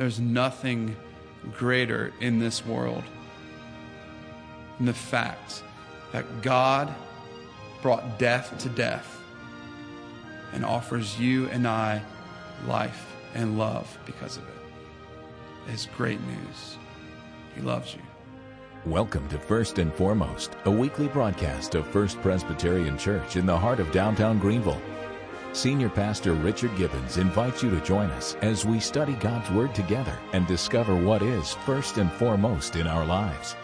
There's nothing greater in this world than the fact that God brought death to death and offers you and I life and love because of it. It's great news. He loves you. Welcome to First and Foremost, a weekly broadcast of First Presbyterian Church in the heart of downtown Greenville. Senior Pastor Richard Gibbons invites you to join us as we study God's Word together and discover what is first and foremost in our lives.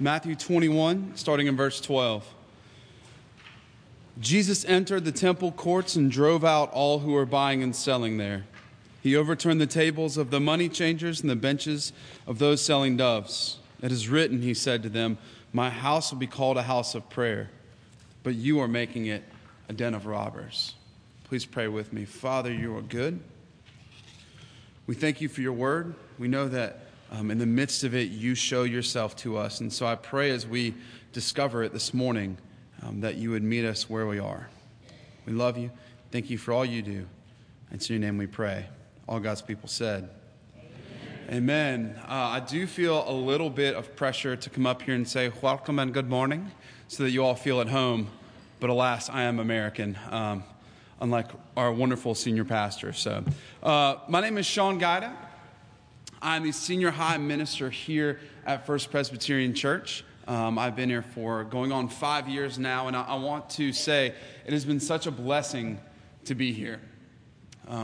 Matthew 21, starting in verse 12. Jesus entered the temple courts and drove out all who were buying and selling there. He overturned the tables of the money changers and the benches of those selling doves. It is written, he said to them, "My house will be called a house of prayer, but you are making it a den of robbers." Please pray with me. Father, you are good. We thank you for your word. We know that in the midst of it, you show yourself to us. And so I pray as we discover it this morning that you would meet us where we are. We love you. Thank you for all you do. It's in your name we pray. All God's people said, Amen. I do feel a little bit of pressure to come up here and say welcome and good morning so that you all feel at home. But alas, I am American, unlike our wonderful senior pastor. So my name is Sean Gajda. I'm the senior high minister here at First Presbyterian Church. I've been here for going on 5 years now, and I want to say it has been such a blessing to be here.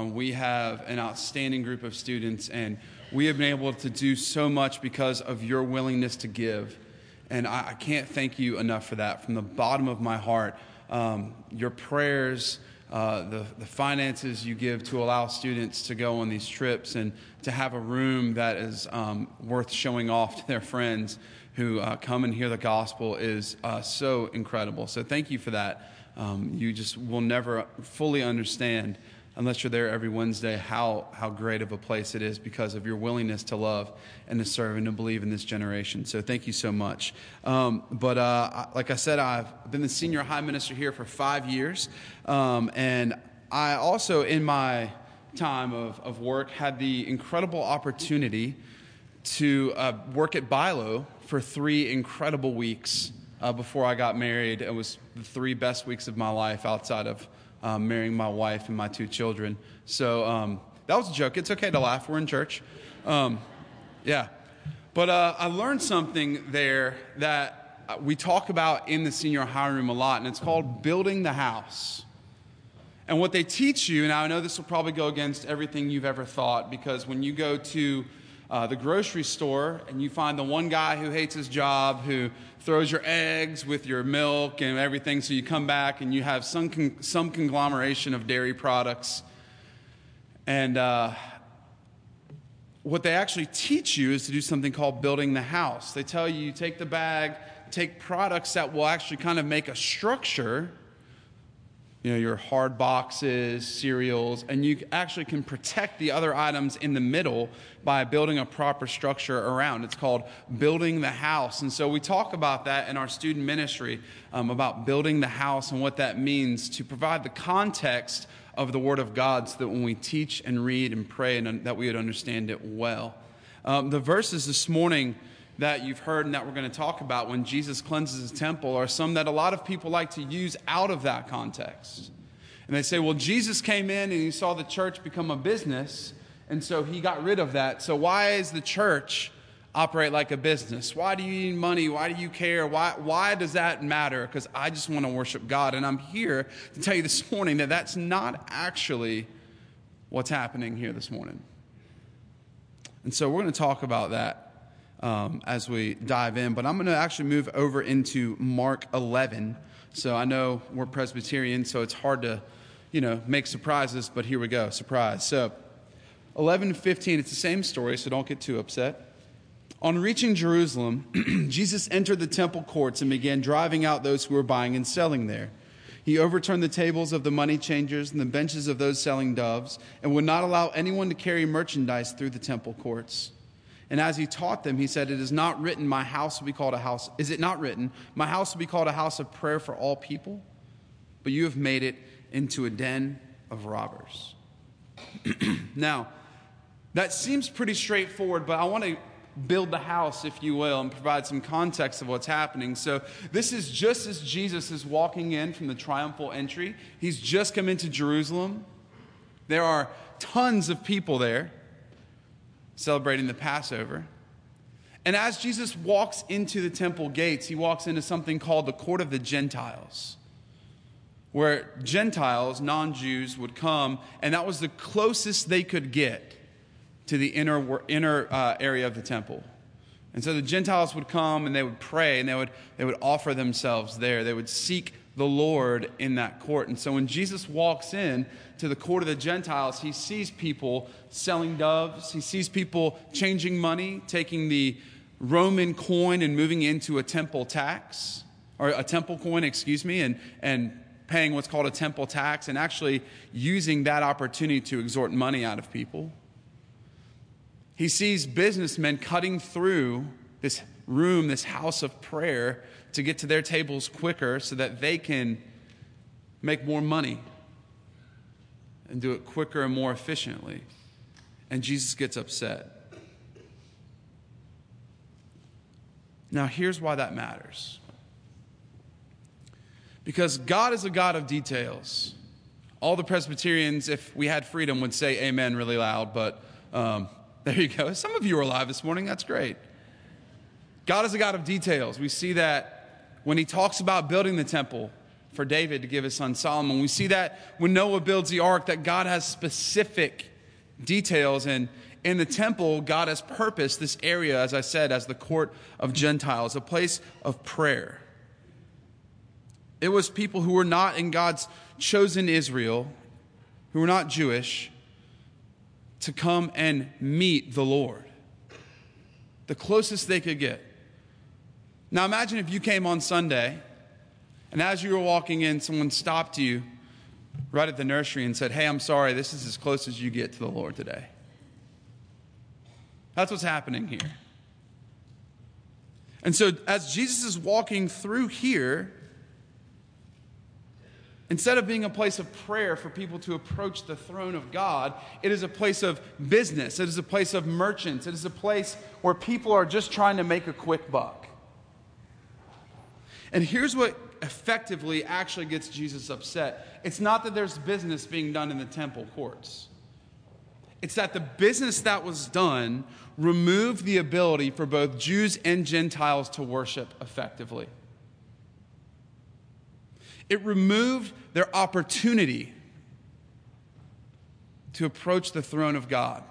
We have an outstanding group of students, and we have been able to do so much because of your willingness to give. And I can't thank you enough for that from the bottom of my heart. Your prayers, the finances you give to allow students to go on these trips and to have a room that is worth showing off to their friends who come and hear the gospel is so incredible. So thank you for that. You just will never fully understand, unless you're there every Wednesday, how great of a place it is because of your willingness to love and to serve and to believe in this generation. So thank you so much. Like I said, I've been the senior high minister here for 5 years. And I also, in my time of work, had the incredible opportunity to work at Bilo for 3 incredible weeks before I got married. It was the 3 best weeks of my life outside of marrying my wife and my 2 children. So that was a joke. It's okay to laugh. We're in church. Yeah. But I learned something there that we talk about in the senior high room a lot, and it's called building the house. And what they teach you, and I know this will probably go against everything you've ever thought, because when you go to the grocery store and you find the one guy who hates his job, who throws your eggs with your milk and everything, so you come back and you have some conglomeration of dairy products. And what they actually teach you is to do something called building the house. They tell you, take the bag, take products that will actually kind of make a structure, you know, your hard boxes, cereals, and you actually can protect the other items in the middle by building a proper structure around. It's called building the house. And so we talk about that in our student ministry, about building the house and what that means to provide the context of the Word of God so that when we teach and read and pray, and that we would understand it well. The verses this morning that you've heard and that we're going to talk about when Jesus cleanses his temple are some that a lot of people like to use out of that context. And they say, well, Jesus came in and he saw the church become a business, and so he got rid of that. So why is the church operate like a business? Why do you need money? Why do you care? Why does that matter? Because I just want to worship God. And I'm here to tell you this morning that that's not actually what's happening here this morning. And so we're going to talk about that as we dive in, but I'm going to actually move over into Mark 11. So I know we're Presbyterian, so it's hard to, make surprises, but here we go. Surprise. So 11:15, it's the same story, so don't get too upset. On reaching Jerusalem, Jesus entered the temple courts and began driving out those who were buying and selling there. He overturned the tables of the money changers and the benches of those selling doves, and would not allow anyone to carry merchandise through the temple courts. And as he taught them, he said, "It is not written, my house will be called a house. Is it not written, my house will be called a house of prayer for all people? But you have made it into a den of robbers." Now, That seems pretty straightforward, but I want to build the house, if you will, and provide some context of what's happening. So this is just as Jesus is walking in from the triumphal entry. He's just come into Jerusalem. There are tons of people there celebrating the Passover. And as Jesus walks into the temple gates, he walks into something called the court of the Gentiles, where Gentiles, non-Jews, would come, and that was the closest they could get to the inner area of the temple. And so the Gentiles would come and they would pray and they would offer themselves there. They would seek the Lord in that court. And so when Jesus walks in to the court of the Gentiles, he sees people selling doves. He sees people changing money, taking the Roman coin and moving into a temple tax, or a temple coin, and paying what's called a temple tax, and actually using that opportunity to extort money out of people. He sees businessmen cutting through this room, this house of prayer, to get to their tables quicker so that they can make more money and do it quicker and more efficiently. And Jesus gets upset. Now, here's why that matters. Because God is a God of details. All the Presbyterians, if we had freedom, would say amen really loud, but there you go. Some of you are alive this morning. That's great. God is a God of details. We see that when he talks about building the temple for David to give his son Solomon. We see that when Noah builds the ark, that God has specific details. And in the temple, God has purposed this area, as I said, as the court of Gentiles, a place of prayer. It was people who were not in God's chosen Israel, who were not Jewish, to come and meet the Lord. The closest they could get. Now imagine if you came on Sunday, and as you were walking in, someone stopped you right at the nursery and said, "Hey, I'm sorry, this is as close as you get to the Lord today." That's what's happening here. And so as Jesus is walking through here, instead of being a place of prayer for people to approach the throne of God, it is a place of business. It is a place of merchants. It is a place where people are just trying to make a quick buck. And here's what effectively actually gets Jesus upset. It's not that there's business being done in the temple courts. It's that the business that was done removed the ability for both Jews and Gentiles to worship effectively. It removed their opportunity to approach the throne of God.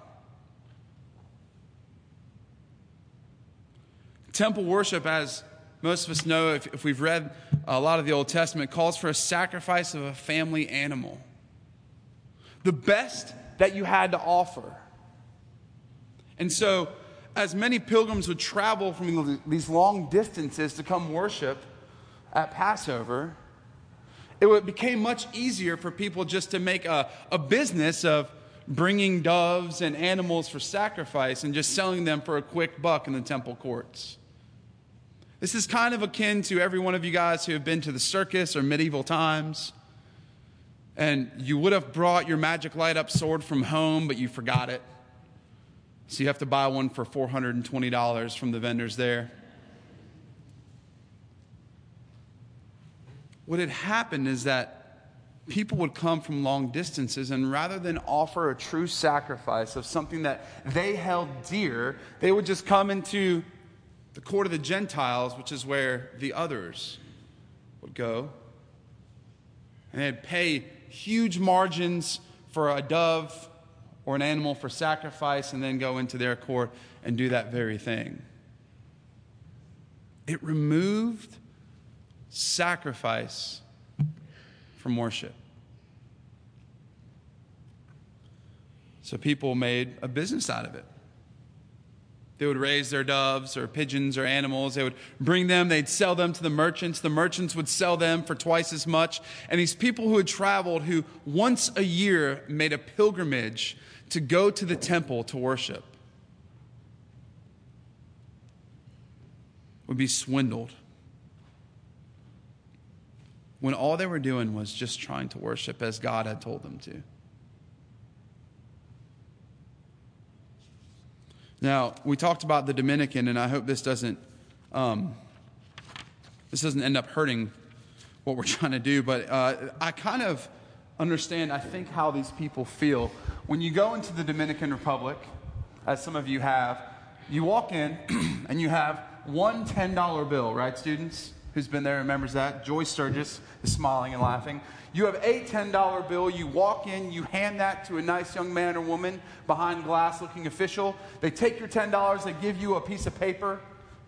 Temple worship, as most of us know, if we've read a lot of the Old Testament, calls for a sacrifice of a family animal. The best that you had to offer. And so, as many pilgrims would travel from these long distances to come worship at Passover, it became much easier for people just to make a business of bringing doves and animals for sacrifice and just selling them for a quick buck in the temple courts. This is kind of akin to every one of you guys who have been to the circus or medieval times, and you would have brought your magic light-up sword from home, but you forgot it. So you have to buy one for $420 from the vendors there. What had happened is that people would come from long distances, and rather than offer a true sacrifice of something that they held dear, they would just come into the court of the Gentiles, which is where the others would go. And they'd pay huge margins for a dove or an animal for sacrifice and then go into their court and do that very thing. It removed sacrifice from worship. So people made a business out of it. They would raise their doves or pigeons or animals. They would bring them. They'd sell them to the merchants. The merchants would sell them for twice as much. And these people who had traveled, who once a year made a pilgrimage to go to the temple to worship, would be swindled, when all they were doing was just trying to worship as God had told them to. Now, we talked about the Dominican, and I hope this doesn't end up hurting what we're trying to do, but I kind of understand, I think, how these people feel. When you go into the Dominican Republic, as some of you have, you walk in and you have one $10 bill, right, students? Who's been there remembers that. Joy Sturgis is smiling and laughing. You have a $10 bill. You walk in. You hand that to a nice young man or woman behind glass looking official. They take your $10. They give you a piece of paper. And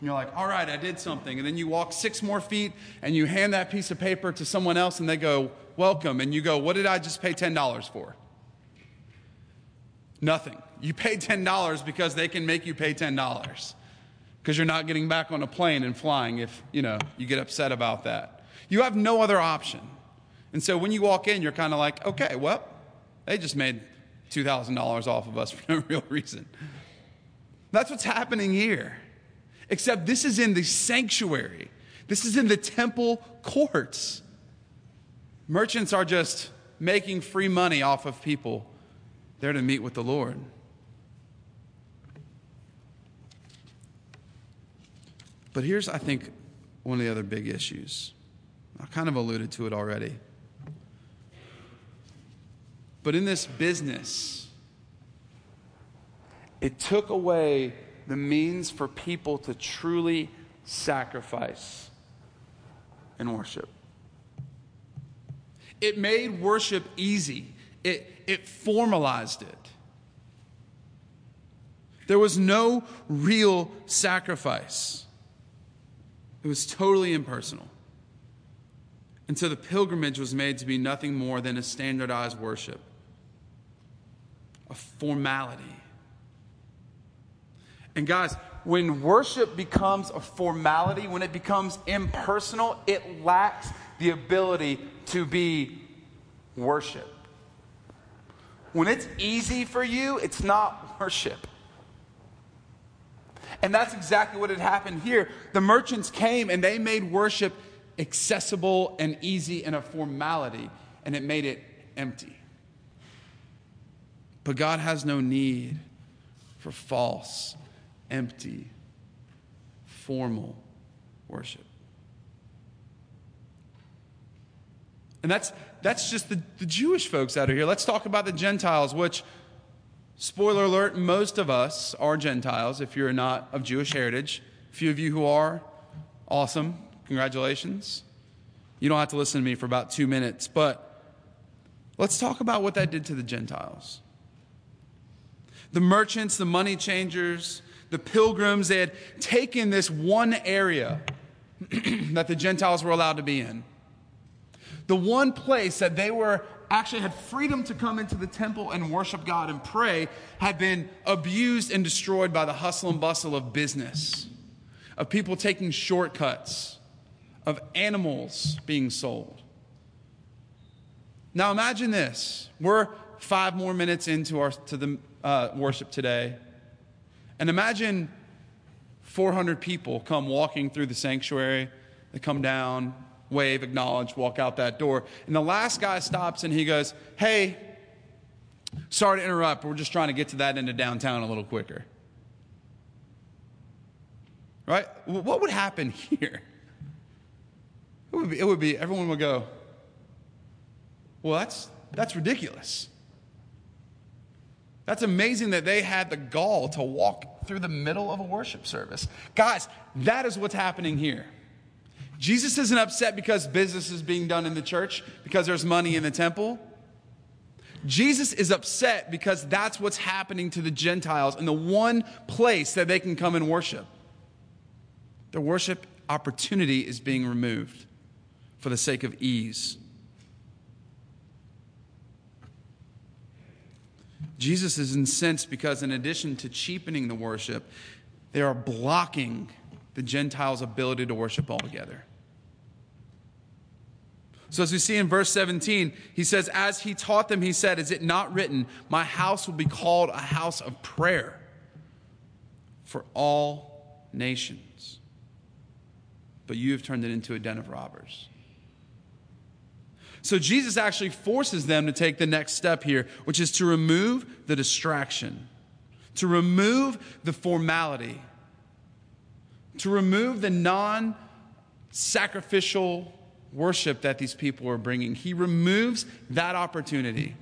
you're like, all right, I did something. And then you walk 6 more feet, and you hand that piece of paper to someone else, and they go, welcome. And you go, what did I just pay $10 for? Nothing. You pay $10 because they can make you pay $10. Because you're not getting back on a plane and flying if, you get upset about that. You have no other option. And so when you walk in, you're kind of like, okay, well, they just made $2,000 off of us for no real reason. That's what's happening here. Except this is in the sanctuary. This is in the temple courts. Merchants are just making free money off of people there to meet with the Lord. But here's, I think, one of the other big issues. I kind of alluded to it already. But in this business, it took away the means for people to truly sacrifice and worship. It made worship easy. It formalized it. There was no real sacrifice. It was totally impersonal. And so the pilgrimage was made to be nothing more than a standardized worship, a formality. And guys, when worship becomes a formality, when it becomes impersonal, it lacks the ability to be worship. When it's easy for you, it's not worship. And that's exactly what had happened here. The merchants came and they made worship accessible and easy and a formality, and it made it empty. But God has no need for false, empty, formal worship. And that's just the Jewish folks out of here. Let's talk about the Gentiles, which, spoiler alert, most of us are Gentiles if you're not of Jewish heritage. A few of you who are, awesome. Congratulations. You don't have to listen to me for about 2 minutes, but let's talk about what that did to the Gentiles. The merchants, the money changers, the pilgrims, they had taken this one area that the Gentiles were allowed to be in. The one place that they were actually had freedom to come into the temple and worship God and pray, had been abused and destroyed by the hustle and bustle of business, of people taking shortcuts, of animals being sold. Now imagine this. We're 5 more minutes into the worship today. And imagine 400 people come walking through the sanctuary. They come down, wave, acknowledge, walk out that door. And the last guy stops and he goes, hey, sorry to interrupt, but we're just trying to get to that end of downtown a little quicker. Right? What would happen here? It would be everyone would go, well, that's ridiculous. That's amazing that they had the gall to walk through the middle of a worship service. Guys, that is what's happening here. Jesus isn't upset because business is being done in the church, because there's money in the temple. Jesus is upset because that's what's happening to the Gentiles in the one place that they can come and worship. Their worship opportunity is being removed for the sake of ease. Jesus is incensed because in addition to cheapening the worship, they are blocking the Gentiles' ability to worship altogether. So as we see in verse 17, he says, as he taught them, he said, is it not written, my house will be called a house of prayer for all nations? But you have turned it into a den of robbers. So Jesus actually forces them to take the next step here, which is to remove the distraction, to remove the formality, to remove the non-sacrificial worship that these people are bringing. He removes that opportunity.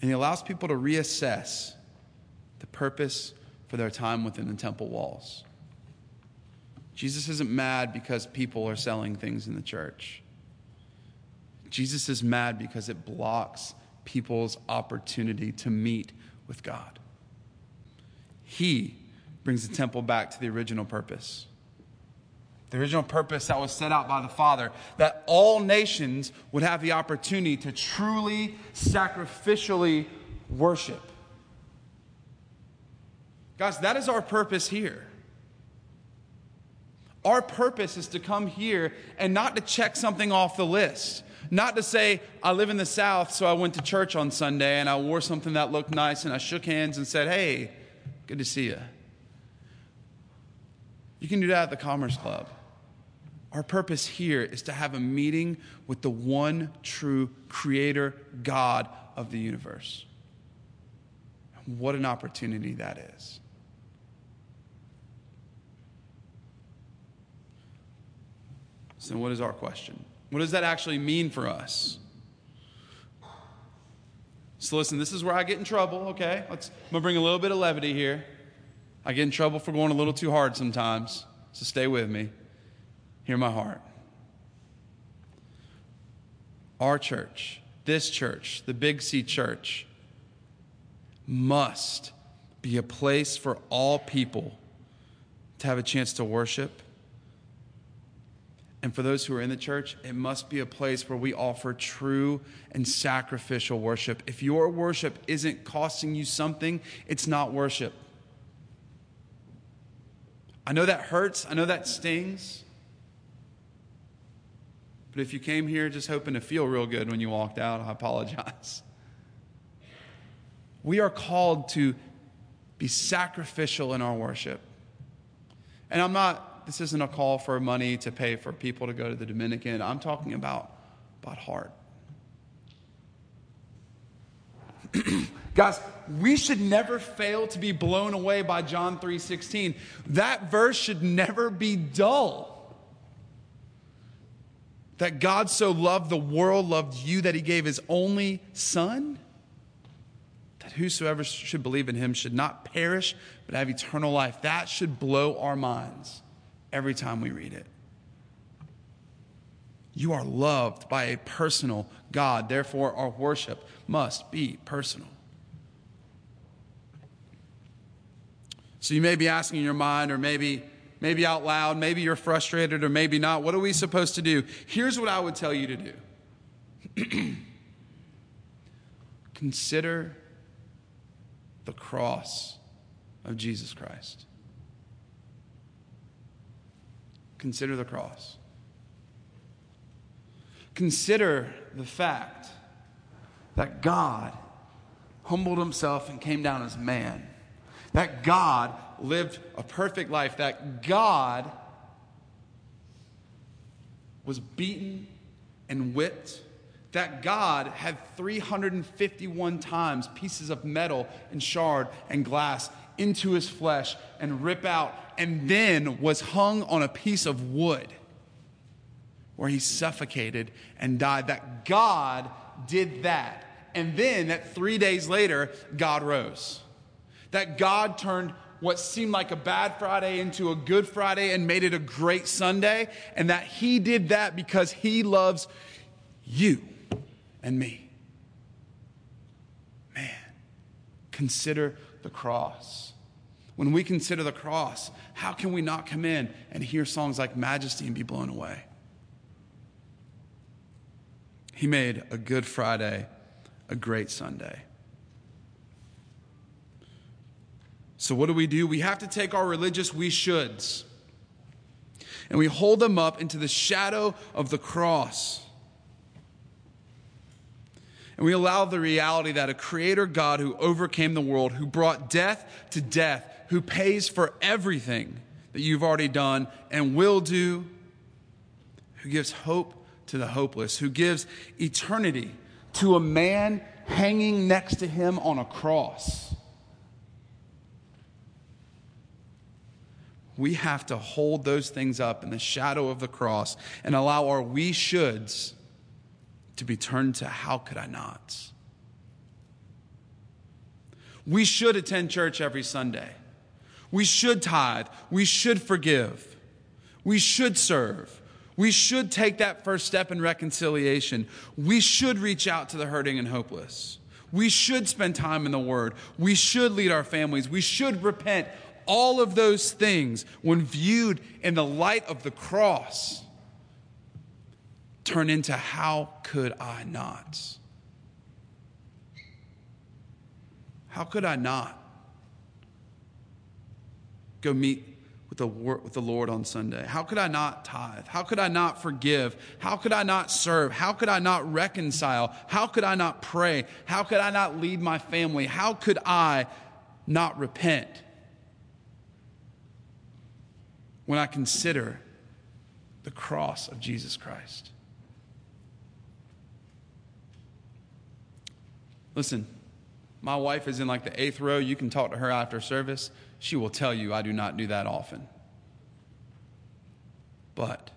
And he allows people to reassess the purpose for their time within the temple walls. Jesus isn't mad because people are selling things in the church. Jesus is mad because it blocks people's opportunity to meet with God. He brings the temple back to the original purpose. The original purpose that was set out by the Father, that all nations would have the opportunity to truly, sacrificially worship. Guys, that is our purpose here. Our purpose is to come here and not to check something off the list. Not to say, I live in the South, so I went to church on Sunday and I wore something that looked nice and I shook hands and said, hey, good to see you. You can do that at the Commerce Club. Our purpose here is to have a meeting with the one true creator God of the universe. What an opportunity that is. So what is our question? What does that actually mean for us? So listen, this is where I get in trouble, okay? I'm going to bring a little bit of levity here. I get in trouble for going a little too hard sometimes, so stay with me. Hear my heart. Our church, this church, the Big C Church, must be a place for all people to have a chance to worship. And for those who are in the church, it must be a place where we offer true and sacrificial worship. If your worship isn't costing you something, it's not worship. I know that hurts. I know that stings. But if you came here just hoping to feel real good when you walked out, I apologize. We are called to be sacrificial in our worship. And this isn't a call for money to pay for people to go to the Dominican. I'm talking about heart. Guys, we should never fail to be blown away by John 3:16. That verse should never be dull. That God so loved the world, loved you, that he gave his only son. That whosoever should believe in him should not perish, but have eternal life. That should blow our minds every time we read it. You are loved by a personal God. Therefore, our worship must be personal. So you may be asking in your mind, or maybe out loud, maybe you're frustrated, or maybe not, what are we supposed to do? Here's what I would tell you to do. Consider the cross of Jesus Christ. Consider the cross. Consider the fact that God humbled himself and came down as man. That God lived a perfect life. That God was beaten and whipped. That God had 351 times pieces of metal and shard and glass into his flesh and rip out, and then was hung on a piece of wood where he suffocated and died. That God did that. And then that 3 days later, God rose. That God turned what seemed like a bad Friday into a good Friday and made it a great Sunday. And that he did that because he loves you and me. Man, consider the cross. When we consider the cross, how can we not come in and hear songs like Majesty and be blown away? He made a good Friday a great Sunday. So what do? We have to take our religious we shoulds and we hold them up into the shadow of the cross. And we allow the reality that a creator God who overcame the world, who brought death to death, who pays for everything that you've already done and will do, who gives hope to the hopeless, who gives eternity to a man hanging next to him on a cross. We have to hold those things up in the shadow of the cross and allow our we shoulds to be turned to how could I not? We should attend church every Sunday. We should tithe. We should forgive. We should serve. We should take that first step in reconciliation. We should reach out to the hurting and hopeless. We should spend time in the Word. We should lead our families. We should repent. All of those things, when viewed in the light of the cross, turn into how could I not? How could I not go meet with the Lord on Sunday? How could I not tithe? How could I not forgive? How could I not serve? How could I not reconcile? How could I not pray? How could I not lead my family? How could I not repent? When I consider the cross of Jesus Christ. Listen, my wife is in like the 8th row. You can talk to her after service. She will tell you I do not do that often. But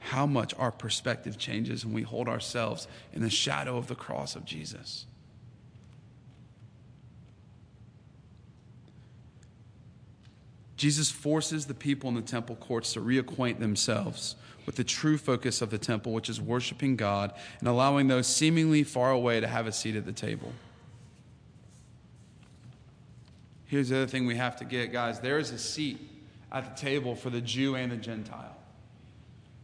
how much our perspective changes when we hold ourselves in the shadow of the cross of Jesus. Jesus forces the people in the temple courts to reacquaint themselves with the true focus of the temple, which is worshiping God and allowing those seemingly far away to have a seat at the table. Here's the other thing we have to get, guys. There is a seat at the table for the Jew and the Gentile.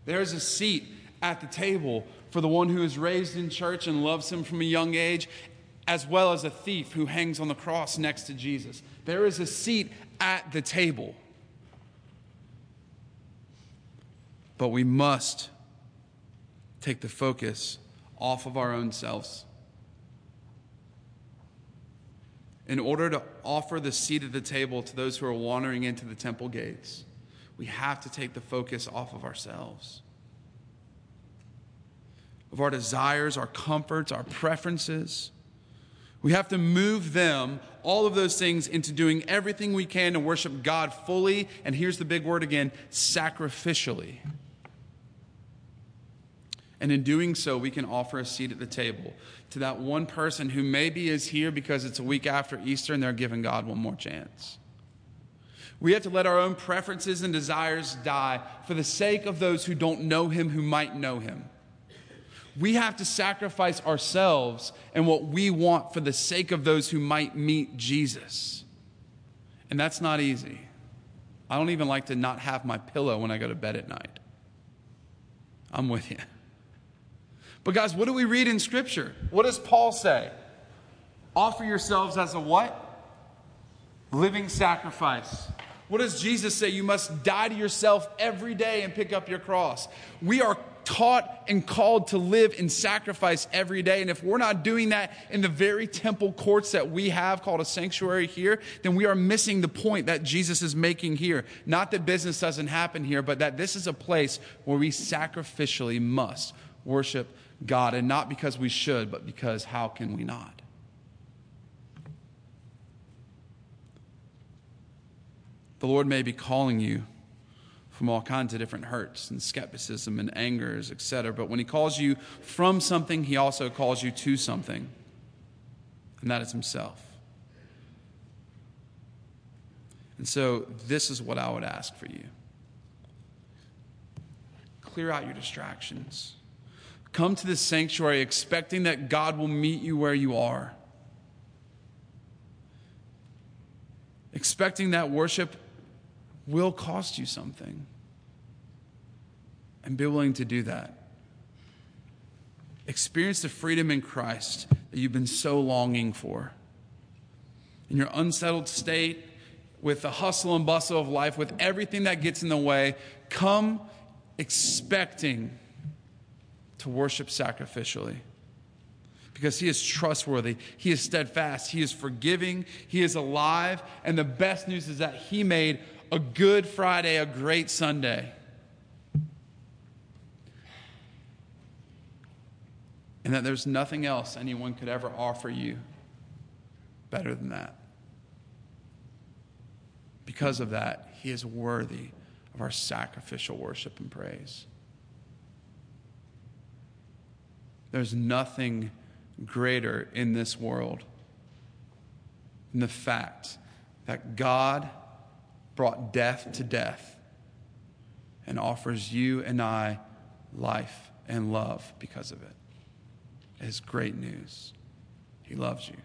There is a seat at the table for the one who is raised in church and loves him from a young age, as well as a thief who hangs on the cross next to Jesus. There is a seat at the table. But we must take the focus off of our own selves. In order to offer the seat at the table to those who are wandering into the temple gates, we have to take the focus off of ourselves, of our desires, our comforts, our preferences. We have to move them, all of those things, into doing everything we can to worship God fully, and here's the big word again, sacrificially. And in doing so, we can offer a seat at the table to that one person who maybe is here because it's a week after Easter and they're giving God one more chance. We have to let our own preferences and desires die for the sake of those who don't know him, who might know him. We have to sacrifice ourselves and what we want for the sake of those who might meet Jesus. And that's not easy. I don't even like to not have my pillow when I go to bed at night. I'm with you. But guys, what do we read in Scripture? What does Paul say? Offer yourselves as a what? Living sacrifice. What does Jesus say? You must die to yourself every day and pick up your cross. We are taught and called to live in sacrifice every day. And if we're not doing that in the very temple courts that we have called a sanctuary here, then we are missing the point that Jesus is making here. Not that business doesn't happen here, but that this is a place where we sacrificially must worship God. And not because we should, but because how can we not? The Lord may be calling you from all kinds of different hurts and skepticism and angers, etc. But when he calls you from something, he also calls you to something, and that is himself. And so this is what I would ask for you. Clear out your distractions. Come to this sanctuary expecting that God will meet you where you are. Expecting that worship will cost you something. And be willing to do that. Experience the freedom in Christ that you've been so longing for. In your unsettled state, with the hustle and bustle of life, with everything that gets in the way, come expecting to worship sacrificially. Because he is trustworthy, he is steadfast, he is forgiving, he is alive, and the best news is that he made a good Friday, a great Sunday. and that there's nothing else anyone could ever offer you better than that. Because of that, he is worthy of our sacrificial worship and praise. There's nothing greater in this world than the fact that God brought death to death and offers you and I life and love because of it. It's great news. He loves you.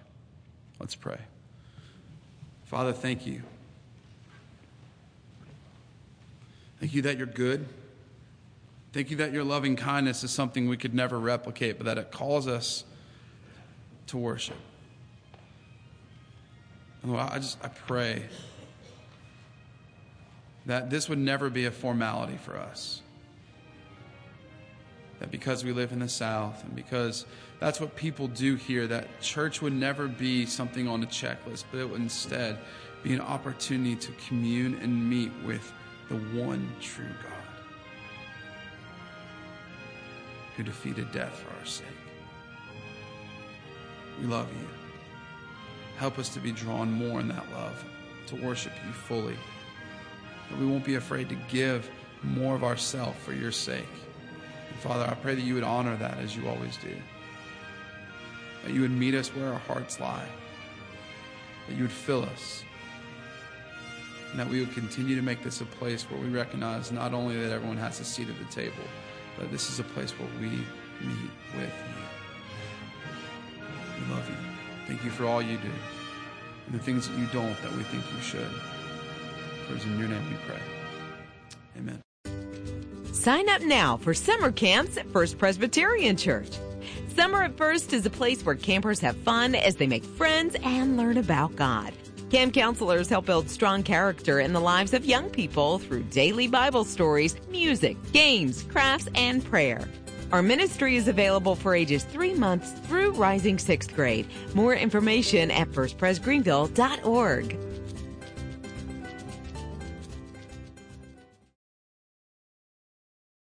Let's pray. Father, thank you. Thank you that you're good. Thank you that your loving kindness is something we could never replicate, but that it calls us to worship. And Lord, I pray that this would never be a formality for us. That because we live in the South and because that's what people do here, that church would never be something on a checklist, but it would instead be an opportunity to commune and meet with the one true God who defeated death for our sake. We love you. Help us to be drawn more in that love, to worship you fully. That we won't be afraid to give more of ourselves for your sake. And Father, I pray that you would honor that as you always do. That you would meet us where our hearts lie. That you would fill us. And that we would continue to make this a place where we recognize not only that everyone has a seat at the table, but this is a place where we meet with you. We love you. Thank you for all you do and the things that you don't that we think you should. For in your name we pray. Amen. Sign up now for summer camps at First Presbyterian Church. Summer at First is a place where campers have fun as they make friends and learn about God. Camp counselors help build strong character in the lives of young people through daily Bible stories, music, games, crafts, and prayer. Our ministry is available for ages 3 months through rising 6th grade. More information at firstpresgreenville.org.